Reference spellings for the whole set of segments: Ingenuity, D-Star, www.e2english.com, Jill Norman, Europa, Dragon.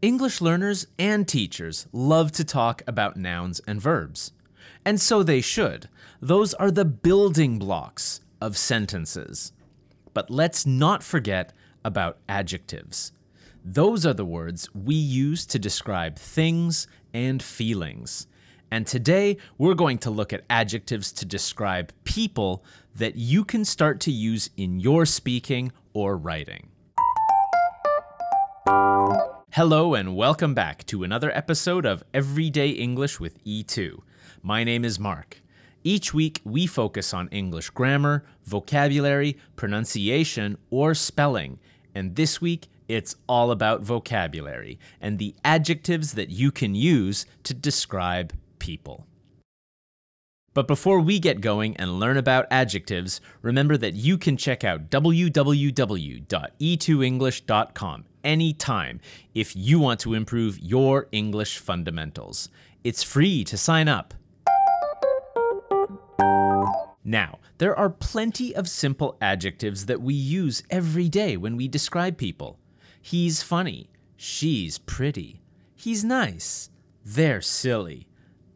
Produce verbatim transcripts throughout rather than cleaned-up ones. English learners and teachers love to talk about nouns and verbs. And so they should. Those are the building blocks of sentences. But let's not forget about adjectives. Those are the words we use to describe things and feelings. And today, we're going to look at adjectives to describe people that you can start to use in your speaking or writing. Hello and welcome back to another episode of Everyday English with E two. My name is Mark. Each week, we focus on English grammar, vocabulary, pronunciation, or spelling. And this week, it's all about vocabulary and the adjectives that you can use to describe people. But before we get going and learn about adjectives, remember that you can check out w w w dot e two english dot com anytime if you want to improve your English fundamentals. It's free to sign up. Now, there are plenty of simple adjectives that we use every day when we describe people. He's funny. She's pretty. He's nice. They're silly.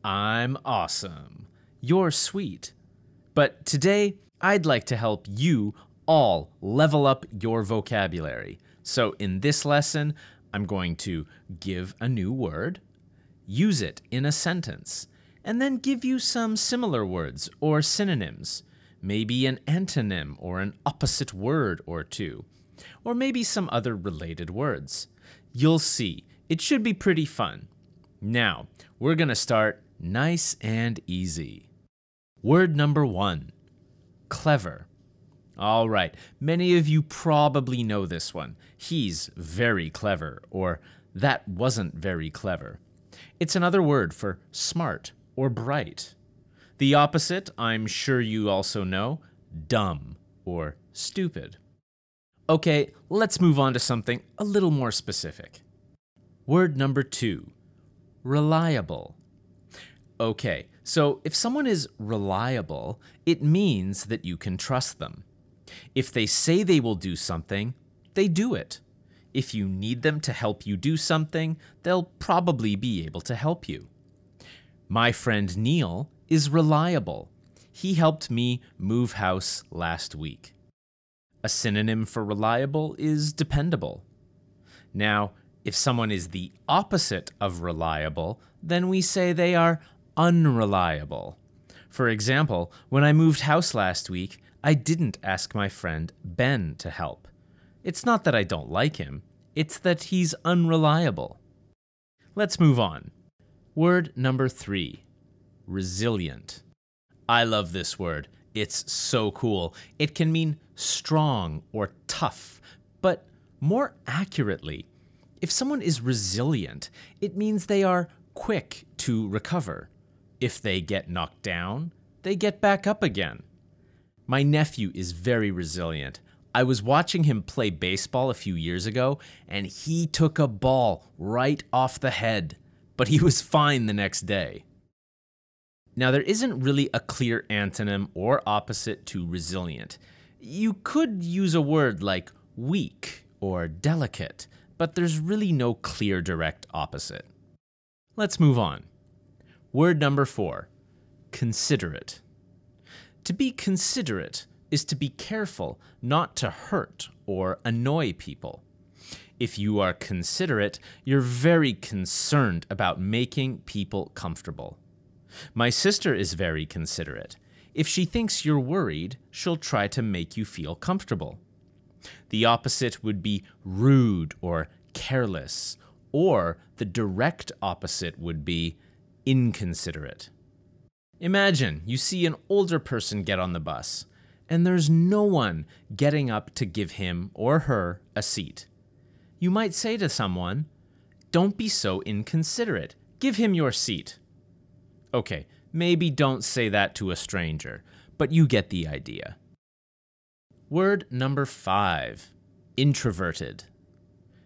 I'm awesome. You're sweet. But today, I'd like to help you all level up your vocabulary. So in this lesson, I'm going to give a new word, use it in a sentence, and then give you some similar words or synonyms, maybe an antonym or an opposite word or two, or maybe some other related words. You'll see. It should be pretty fun. Now, we're going to start nice and easy. Word number one, clever. All right, many of you probably know this one. He's very clever, or that wasn't very clever. It's another word for smart or bright. The opposite, I'm sure you also know, dumb or stupid. Okay, let's move on to something a little more specific. Word number two, reliable. Okay, so if someone is reliable, it means that you can trust them. If they say they will do something, they do it. If you need them to help you do something, they'll probably be able to help you. My friend Neil is reliable. He helped me move house last week. A synonym for reliable is dependable. Now, if someone is the opposite of reliable, then we say they are unreliable. For example, when I moved house last week, I didn't ask my friend Ben to help. It's not that I don't like him, it's that he's unreliable. Let's move on. Word number three, resilient. I love this word. It's so cool. It can mean strong or tough, but more accurately, if someone is resilient, it means they are quick to recover. If they get knocked down, they get back up again. My nephew is very resilient. I was watching him play baseball a few years ago, and he took a ball right off the head, but he was fine the next day. Now, there isn't really a clear antonym or opposite to resilient. You could use a word like weak or delicate, but there's really no clear direct opposite. Let's move on. Word number four, considerate. To be considerate is to be careful not to hurt or annoy people. If you are considerate, you're very concerned about making people comfortable. My sister is very considerate. If she thinks you're worried, she'll try to make you feel comfortable. The opposite would be rude or careless, or the direct opposite would be inconsiderate. Imagine you see an older person get on the bus, and there's no one getting up to give him or her a seat. You might say to someone, "Don't be so inconsiderate. Give him your seat." Okay, maybe don't say that to a stranger, but you get the idea. Word number five, introverted.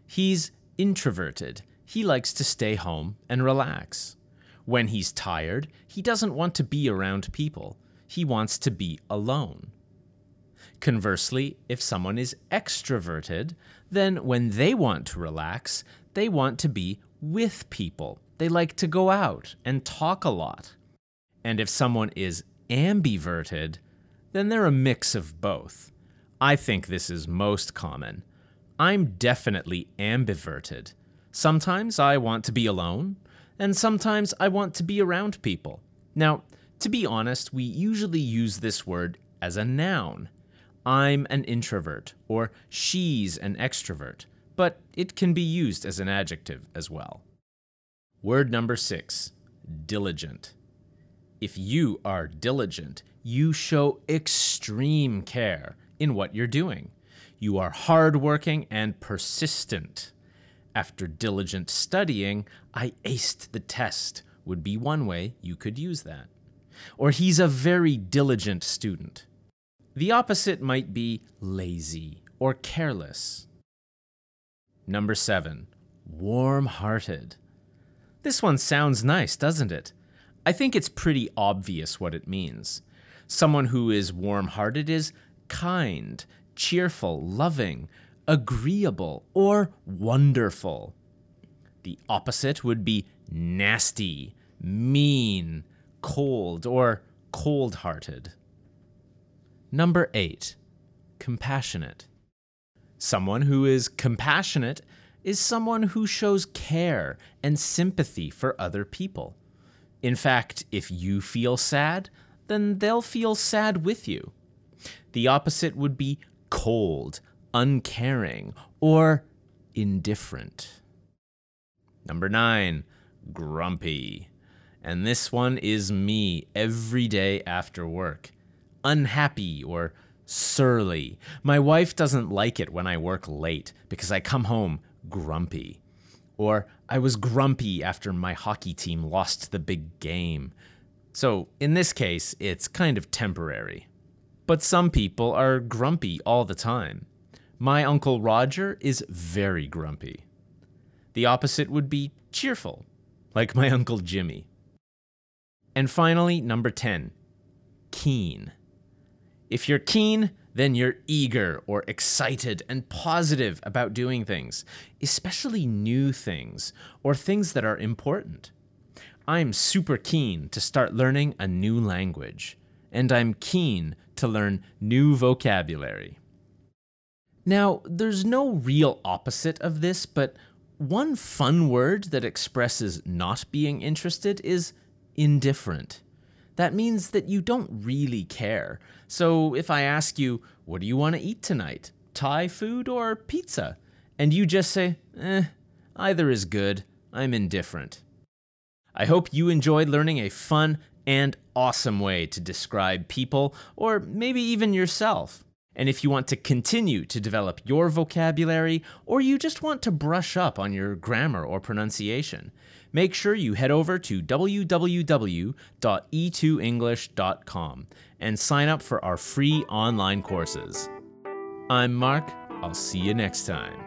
He's introverted. He likes to stay home and relax. When he's tired, he doesn't want to be around people. He wants to be alone. Conversely, if someone is extroverted, then when they want to relax, they want to be with people. They like to go out and talk a lot. And if someone is ambiverted, then they're a mix of both. I think this is most common. I'm definitely ambiverted. Sometimes I want to be alone, and sometimes I want to be around people. Now, to be honest, we usually use this word as a noun. I'm an introvert, or she's an extrovert, but it can be used as an adjective as well. Word number six, diligent. If you are diligent, you show extreme care in what you're doing. You are hardworking and persistent. After diligent studying, I aced the test would be one way you could use that. Or he's a very diligent student. The opposite might be lazy or careless. Number seven, warm-hearted. This one sounds nice, doesn't it? I think it's pretty obvious what it means. Someone who is warm-hearted is kind, cheerful, loving, agreeable, or wonderful. The opposite would be nasty, mean, cold, or cold-hearted. Number eight, compassionate. Someone who is compassionate is someone who shows care and sympathy for other people. In fact, if you feel sad, then they'll feel sad with you. The opposite would be cold, uncaring, or indifferent. Number nine, grumpy. And this one is me every day after work. Unhappy or surly. My wife doesn't like it when I work late because I come home grumpy. Or I was grumpy after my hockey team lost the big game. So in this case, it's kind of temporary. But some people are grumpy all the time. My Uncle Roger is very grumpy. The opposite would be cheerful, like my Uncle Jimmy. And finally, number ten, keen. If you're keen, then you're eager or excited and positive about doing things, especially new things or things that are important. I'm super keen to start learning a new language, and I'm keen to learn new vocabulary. Now, there's no real opposite of this, but one fun word that expresses not being interested is indifferent. That means that you don't really care. So if I ask you, what do you want to eat tonight? Thai food or pizza? And you just say, eh, either is good. I'm indifferent. I hope you enjoyed learning a fun and awesome way to describe people, or maybe even yourself. And if you want to continue to develop your vocabulary, or you just want to brush up on your grammar or pronunciation, make sure you head over to w w w dot e two english dot com and sign up for our free online courses. I'm Mark. I'll see you next time.